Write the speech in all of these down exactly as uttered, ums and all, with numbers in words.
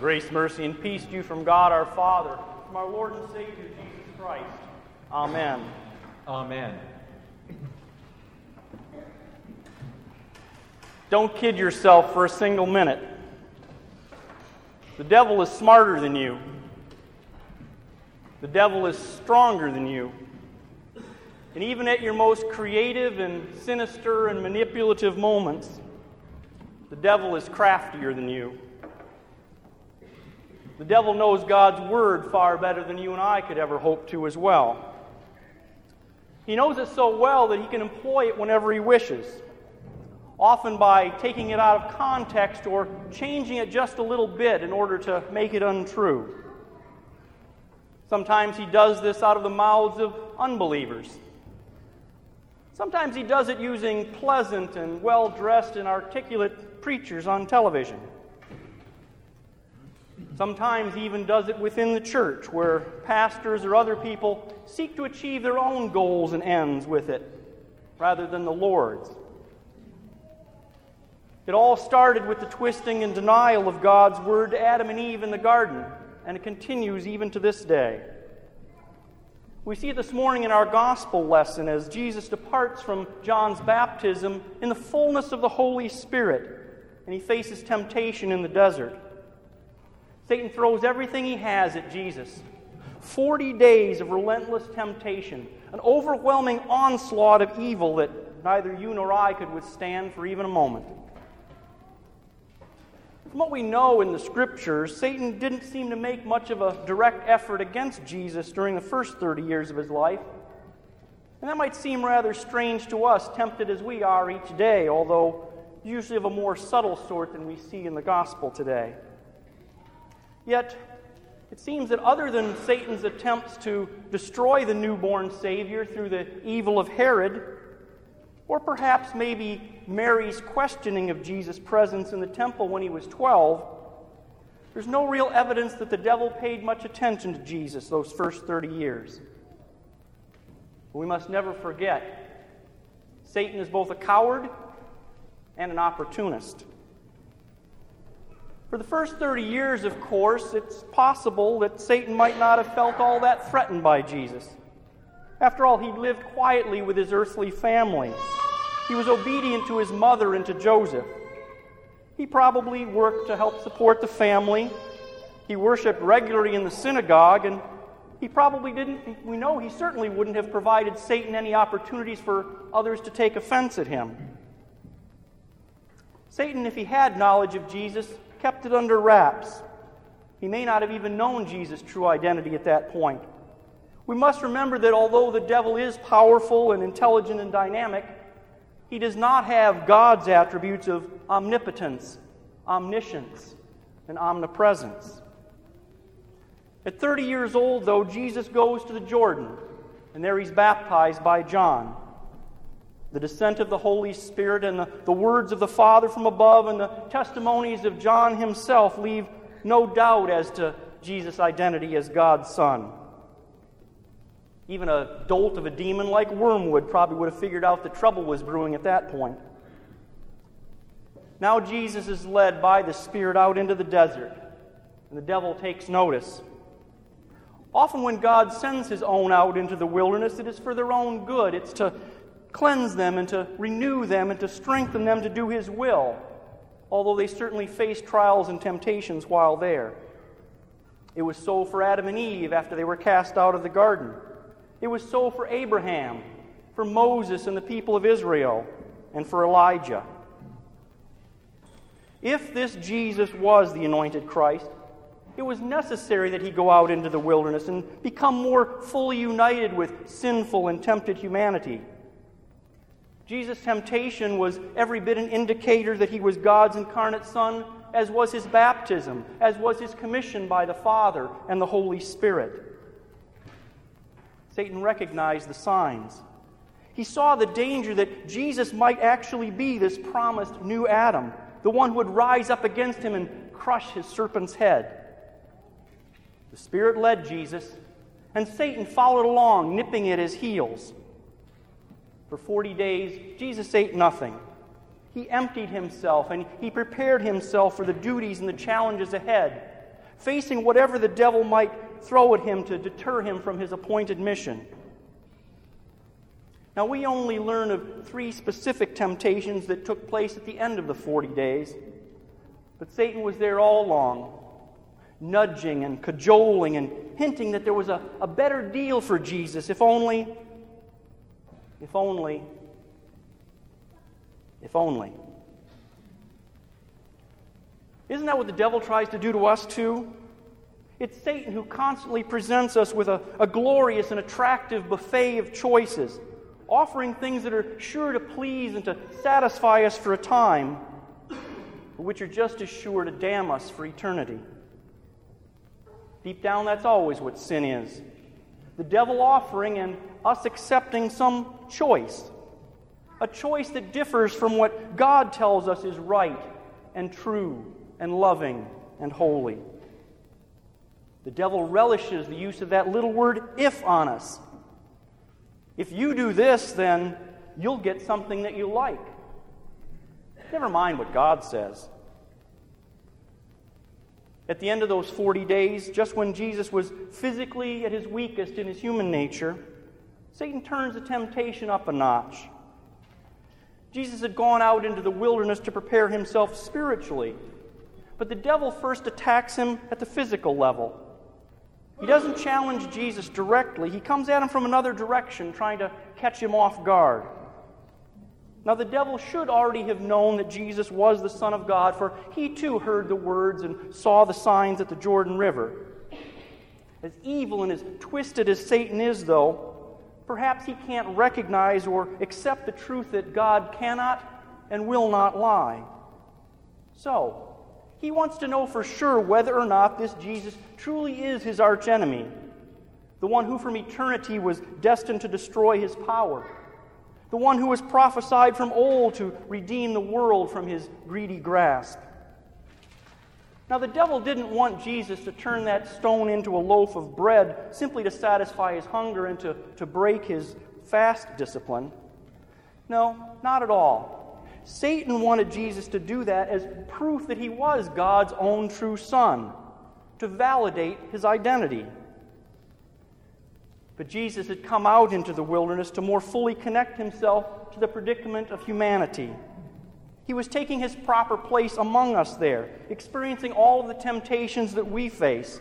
Grace, mercy, and peace to you from God our Father, from our Lord and Savior, Jesus Christ. Amen. Amen. Don't kid yourself for a single minute. The devil is smarter than you. The devil is stronger than you. And even at your most creative and sinister and manipulative moments, the devil is craftier than you. The devil knows God's word far better than you and I could ever hope to as well. He knows it so well that he can employ it whenever he wishes, often by taking it out of context or changing it just a little bit in order to make it untrue. Sometimes he does this out of the mouths of unbelievers. Sometimes he does it using pleasant and well-dressed and articulate preachers on television. Sometimes he even does it within the church, where pastors or other people seek to achieve their own goals and ends with it, rather than the Lord's. It all started with the twisting and denial of God's word to Adam and Eve in the garden, and it continues even to this day. We see it this morning in our gospel lesson as Jesus departs from John's baptism in the fullness of the Holy Spirit, and he faces temptation in the desert. Satan throws everything he has at Jesus. Forty days of relentless temptation, an overwhelming onslaught of evil that neither you nor I could withstand for even a moment. From what we know in the Scriptures, Satan didn't seem to make much of a direct effort against Jesus during the first thirty years of his life. And that might seem rather strange to us, tempted as we are each day, although usually of a more subtle sort than we see in the gospel today. Yet, it seems that other than Satan's attempts to destroy the newborn Savior through the evil of Herod, or perhaps maybe Mary's questioning of Jesus' presence in the temple when he was twelve, there's no real evidence that the devil paid much attention to Jesus those first thirty years. But we must never forget, Satan is both a coward and an opportunist. For the first thirty years, of course, it's possible that Satan might not have felt all that threatened by Jesus. After all, he lived quietly with his earthly family. He was obedient to his mother and to Joseph. He probably worked to help support the family. He worshiped regularly in the synagogue, and he probably didn't, we know he certainly wouldn't have provided Satan any opportunities for others to take offense at him. Satan, if he had knowledge of Jesus, kept it under wraps. He may not have even known Jesus' true identity at that point. We must remember that although the devil is powerful and intelligent and dynamic, he does not have God's attributes of omnipotence, omniscience, and omnipresence. At thirty years old, though, Jesus goes to the Jordan, and there he's baptized by John. The descent of the Holy Spirit and the, the words of the Father from above and the testimonies of John himself leave no doubt as to Jesus' identity as God's Son. Even a dolt of a demon like Wormwood probably would have figured out the trouble was brewing at that point. Now Jesus is led by the Spirit out into the desert, and the devil takes notice. Often when God sends his own out into the wilderness, it is for their own good. It's to cleanse them and to renew them and to strengthen them to do his will, although they certainly face trials and temptations while there. It was so for Adam and Eve after they were cast out of the garden. It was so for Abraham, for Moses and the people of Israel, and for Elijah. If this Jesus was the anointed Christ, it was necessary that he go out into the wilderness and become more fully united with sinful and tempted humanity. Jesus' temptation was every bit an indicator that he was God's incarnate Son, as was his baptism, as was his commission by the Father and the Holy Spirit. Satan recognized the signs. He saw the danger that Jesus might actually be this promised new Adam, the one who would rise up against him and crush his serpent's head. The Spirit led Jesus, and Satan followed along, nipping at his heels. For forty days, Jesus ate nothing. He emptied himself and he prepared himself for the duties and the challenges ahead, facing whatever the devil might throw at him to deter him from his appointed mission. Now, we only learn of three specific temptations that took place at the end of the forty days, but Satan was there all along, nudging and cajoling and hinting that there was a, a better deal for Jesus, if only, if only, if only. Isn't that what the devil tries to do to us too? It's Satan who constantly presents us with a, a glorious and attractive buffet of choices, offering things that are sure to please and to satisfy us for a time, but which are just as sure to damn us for eternity. Deep down, that's always what sin is. The devil offering and us accepting some choice, a choice that differs from what God tells us is right and true and loving and holy. The devil relishes the use of that little word, if, on us. If you do this, then you'll get something that you like. Never mind what God says. At the end of those forty days, just when Jesus was physically at his weakest in his human nature, Satan turns the temptation up a notch. Jesus had gone out into the wilderness to prepare himself spiritually, but the devil first attacks him at the physical level. He doesn't challenge Jesus directly. He comes at him from another direction, trying to catch him off guard. Now, the devil should already have known that Jesus was the Son of God, for he too heard the words and saw the signs at the Jordan River. As evil and as twisted as Satan is, though, perhaps he can't recognize or accept the truth that God cannot and will not lie. So, he wants to know for sure whether or not this Jesus truly is his archenemy, the one who from eternity was destined to destroy his power, the one who was prophesied from old to redeem the world from his greedy grasp. Now, the devil didn't want Jesus to turn that stone into a loaf of bread simply to satisfy his hunger and to, to break his fast discipline. No, not at all. Satan wanted Jesus to do that as proof that he was God's own true Son, to validate his identity. But Jesus had come out into the wilderness to more fully connect himself to the predicament of humanity. He was taking his proper place among us there, experiencing all of the temptations that we face,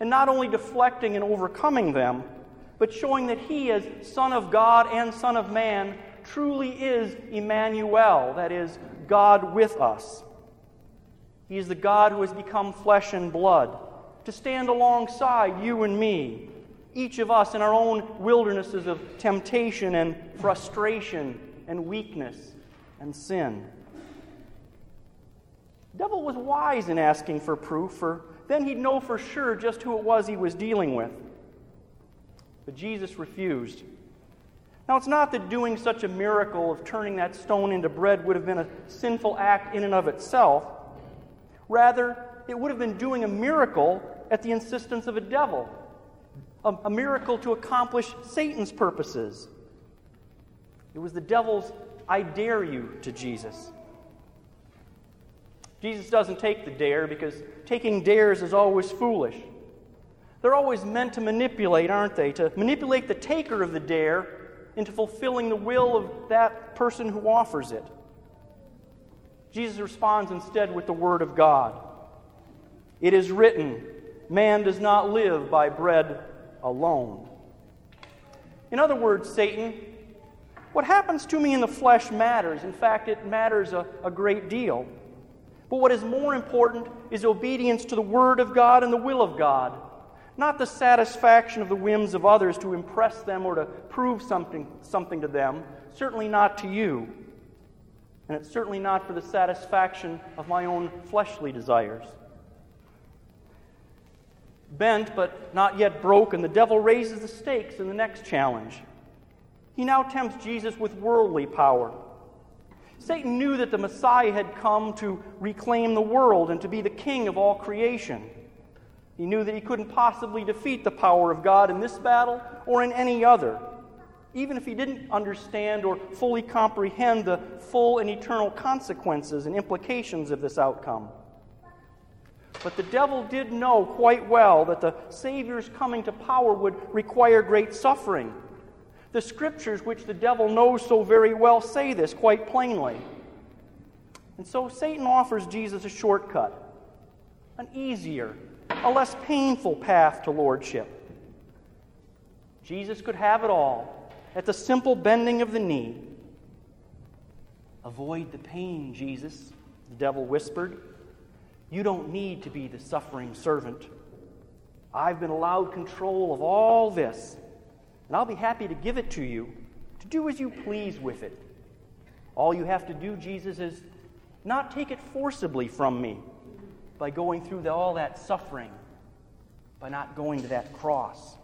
and not only deflecting and overcoming them, but showing that he, as Son of God and Son of Man, truly is Emmanuel, that is, God with us. He is the God who has become flesh and blood, to stand alongside you and me, each of us in our own wildernesses of temptation and frustration and weakness and sin. The devil was wise in asking for proof, for then he'd know for sure just who it was he was dealing with. But Jesus refused. Now, it's not that doing such a miracle of turning that stone into bread would have been a sinful act in and of itself. Rather, it would have been doing a miracle at the insistence of a devil, a, a miracle to accomplish Satan's purposes. It was the devil's "I dare you" to Jesus. Jesus doesn't take the dare, because taking dares is always foolish. They're always meant to manipulate, aren't they? To manipulate the taker of the dare into fulfilling the will of that person who offers it. Jesus responds instead with the Word of God. It is written, man does not live by bread alone. In other words, Satan, what happens to me in the flesh matters. In fact, it matters a, a great deal. But what is more important is obedience to the Word of God and the will of God, not the satisfaction of the whims of others to impress them or to prove something, something to them, certainly not to you. And it's certainly not for the satisfaction of my own fleshly desires. Bent but not yet broken, the devil raises the stakes in the next challenge. He now tempts Jesus with worldly power. Satan knew that the Messiah had come to reclaim the world and to be the king of all creation. He knew that he couldn't possibly defeat the power of God in this battle or in any other, even if he didn't understand or fully comprehend the full and eternal consequences and implications of this outcome. But the devil did know quite well that the Savior's coming to power would require great suffering. The Scriptures, which the devil knows so very well, say this quite plainly. And so Satan offers Jesus a shortcut, an easier, a less painful path to lordship. Jesus could have it all at the simple bending of the knee. "Avoid the pain, Jesus," the devil whispered. "You don't need to be the suffering servant. I've been allowed control of all this, and I'll be happy to give it to you, to do as you please with it. All you have to do, Jesus, is not take it forcibly from me by going through the, all that suffering, by not going to that cross.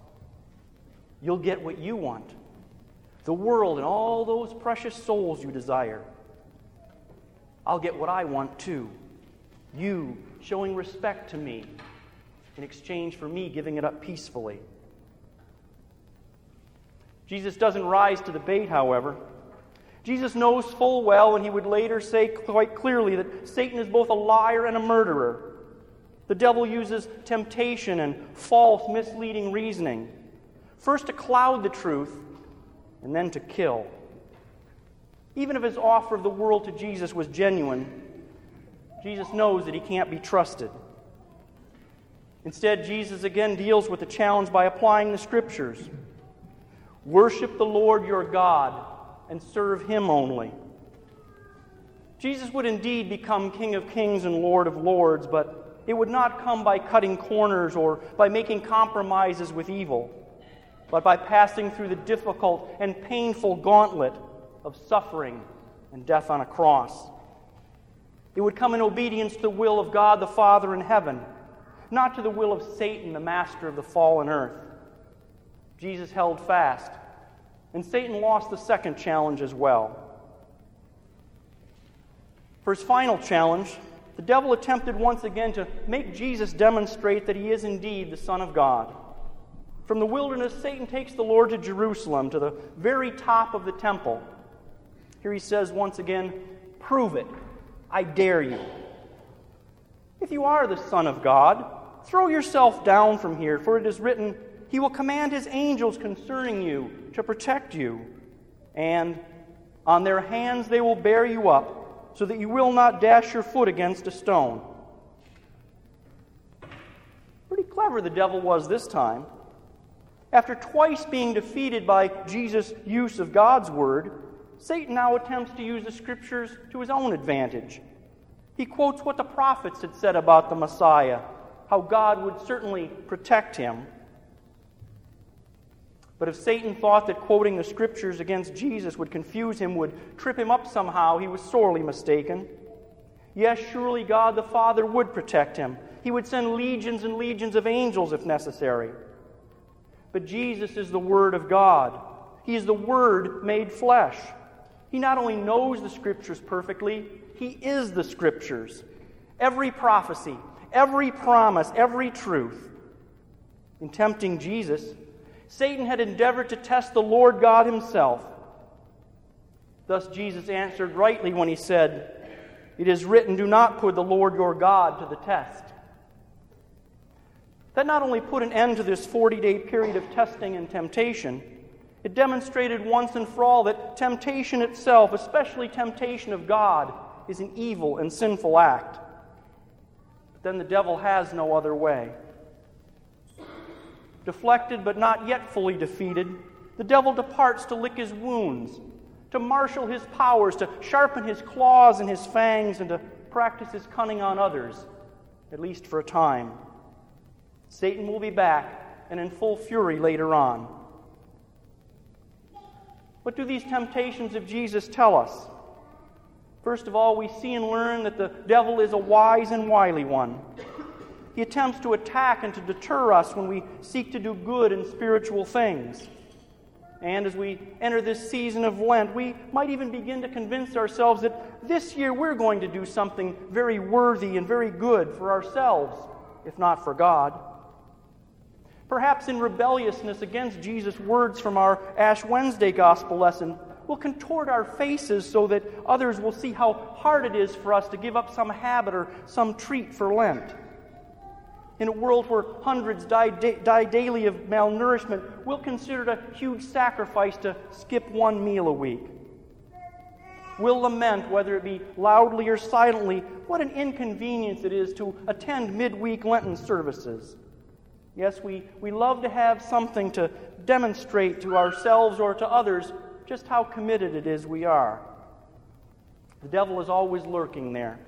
You'll get what you want, the world and all those precious souls you desire. I'll get what I want too. You showing respect to me in exchange for me giving it up peacefully." Jesus doesn't rise to the bait, however. Jesus knows full well, and he would later say quite clearly, that Satan is both a liar and a murderer. The devil uses temptation and false, misleading reasoning, first to cloud the truth and then to kill. Even if his offer of the world to Jesus was genuine, Jesus knows that he can't be trusted. Instead, Jesus again deals with the challenge by applying the Scriptures. "Worship the Lord your God and serve him only." Jesus would indeed become King of Kings and Lord of Lords, but it would not come by cutting corners or by making compromises with evil, but by passing through the difficult and painful gauntlet of suffering and death on a cross. It would come in obedience to the will of God the Father in heaven, not to the will of Satan, the master of the fallen earth. Jesus held fast, and Satan lost the second challenge as well. For his final challenge, the devil attempted once again to make Jesus demonstrate that he is indeed the Son of God. From the wilderness, Satan takes the Lord to Jerusalem, to the very top of the temple. Here he says once again, "Prove it. I dare you. If you are the Son of God, throw yourself down from here, for it is written, 'He will command His angels concerning you to protect you, and on their hands they will bear you up, so that you will not dash your foot against a stone.'" Pretty clever the devil was this time. After twice being defeated by Jesus' use of God's word, Satan now attempts to use the Scriptures to his own advantage. He quotes what the prophets had said about the Messiah, how God would certainly protect him. But if Satan thought that quoting the Scriptures against Jesus would confuse him, would trip him up somehow, he was sorely mistaken. Yes, surely God the Father would protect him. He would send legions and legions of angels if necessary. But Jesus is the Word of God. He is the Word made flesh. He not only knows the Scriptures perfectly, He is the Scriptures. Every prophecy, every promise, every truth. In tempting Jesus, Satan had endeavored to test the Lord God Himself. Thus Jesus answered rightly when He said, "It is written, do not put the Lord your God to the test." That not only put an end to this forty-day period of testing and temptation, it demonstrated once and for all that temptation itself, especially temptation of God, is an evil and sinful act. But then the devil has no other way. Deflected but not yet fully defeated, the devil departs to lick his wounds, to marshal his powers, to sharpen his claws and his fangs, and to practice his cunning on others, at least for a time. Satan will be back and in full fury later on. What do these temptations of Jesus tell us? First of all, we see and learn that the devil is a wise and wily one. He attempts to attack and to deter us when we seek to do good and spiritual things. And as we enter this season of Lent, we might even begin to convince ourselves that this year we're going to do something very worthy and very good for ourselves, if not for God. Perhaps in rebelliousness against Jesus' words from our Ash Wednesday gospel lesson, we'll contort our faces so that others will see how hard it is for us to give up some habit or some treat for Lent. In a world where hundreds die, da- die daily of malnourishment, we'll consider it a huge sacrifice to skip one meal a week. We'll lament, whether it be loudly or silently, what an inconvenience it is to attend midweek Lenten services. Yes, we, we love to have something to demonstrate to ourselves or to others just how committed it is we are. The devil is always lurking there.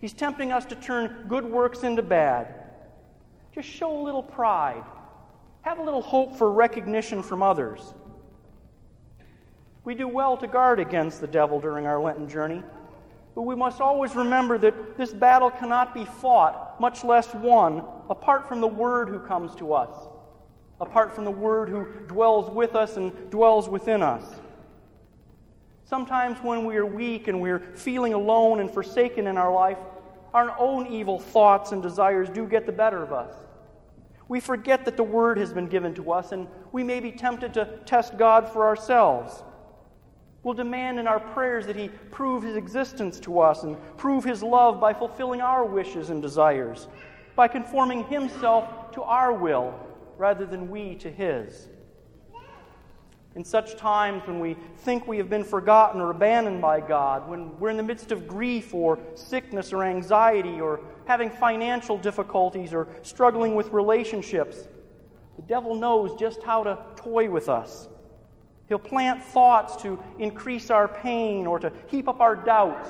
He's tempting us to turn good works into bad. Just show a little pride. Have a little hope for recognition from others. We do well to guard against the devil during our Lenten journey, but we must always remember that this battle cannot be fought, much less won, apart from the Word who comes to us, apart from the Word who dwells with us and dwells within us. Sometimes when we are weak and we're feeling alone and forsaken in our life, our own evil thoughts and desires do get the better of us. We forget that the Word has been given to us, and we may be tempted to test God for ourselves. We'll demand in our prayers that He prove His existence to us and prove His love by fulfilling our wishes and desires, by conforming Himself to our will rather than we to His. In such times when we think we have been forgotten or abandoned by God, when we're in the midst of grief or sickness or anxiety or having financial difficulties or struggling with relationships, the devil knows just how to toy with us. He'll plant thoughts to increase our pain or to heap up our doubts,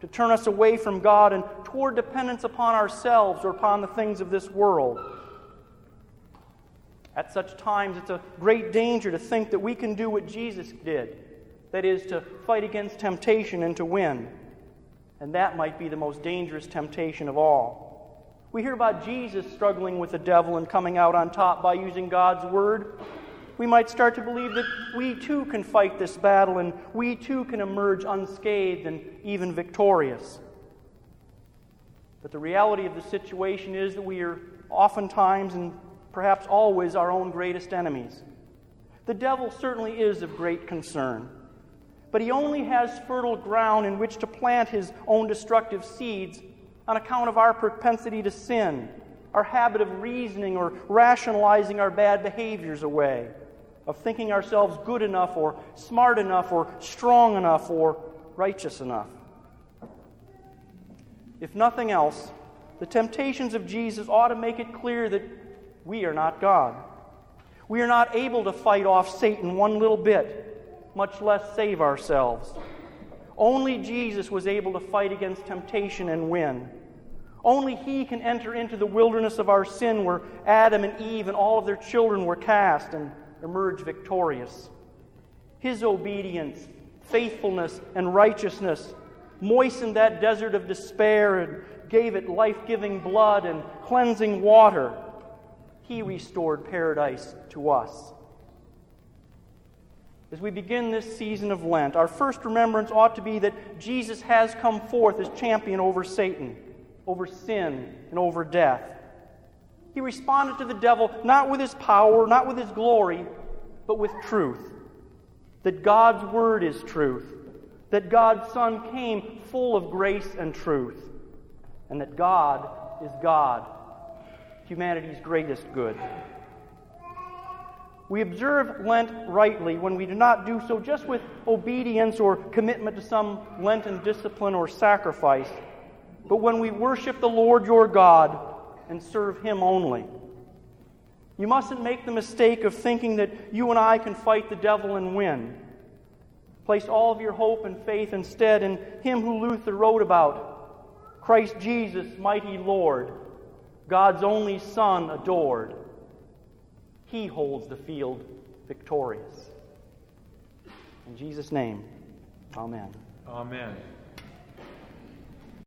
to turn us away from God and toward dependence upon ourselves or upon the things of this world. At such times, it's a great danger to think that we can do what Jesus did, that is, to fight against temptation and to win. And that might be the most dangerous temptation of all. We hear about Jesus struggling with the devil and coming out on top by using God's Word. We might start to believe that we too can fight this battle and we too can emerge unscathed and even victorious. But the reality of the situation is that we are oftentimes and perhaps always our own greatest enemies. The devil certainly is of great concern, but he only has fertile ground in which to plant his own destructive seeds on account of our propensity to sin, our habit of reasoning or rationalizing our bad behaviors away, of thinking ourselves good enough or smart enough or strong enough or righteous enough. If nothing else, the temptations of Jesus ought to make it clear that we are not God. We are not able to fight off Satan one little bit, much less save ourselves. Only Jesus was able to fight against temptation and win. Only He can enter into the wilderness of our sin where Adam and Eve and all of their children were cast and emerge victorious. His obedience, faithfulness, and righteousness moistened that desert of despair and gave it life-giving blood and cleansing water. He restored paradise to us. As we begin this season of Lent, our first remembrance ought to be that Jesus has come forth as champion over Satan, over sin, and over death. He responded to the devil not with his power, not with his glory, but with truth. That God's Word is truth. That God's Son came full of grace and truth. And that God is God, humanity's greatest good. We observe Lent rightly when we do not do so just with obedience or commitment to some Lenten discipline or sacrifice, but when we worship the Lord your God and serve Him only. You mustn't make the mistake of thinking that you and I can fight the devil and win. Place all of your hope and faith instead in Him who Luther wrote about, Christ Jesus, mighty Lord, God's only Son adored. He holds the field victorious. In Jesus' name, amen. Amen.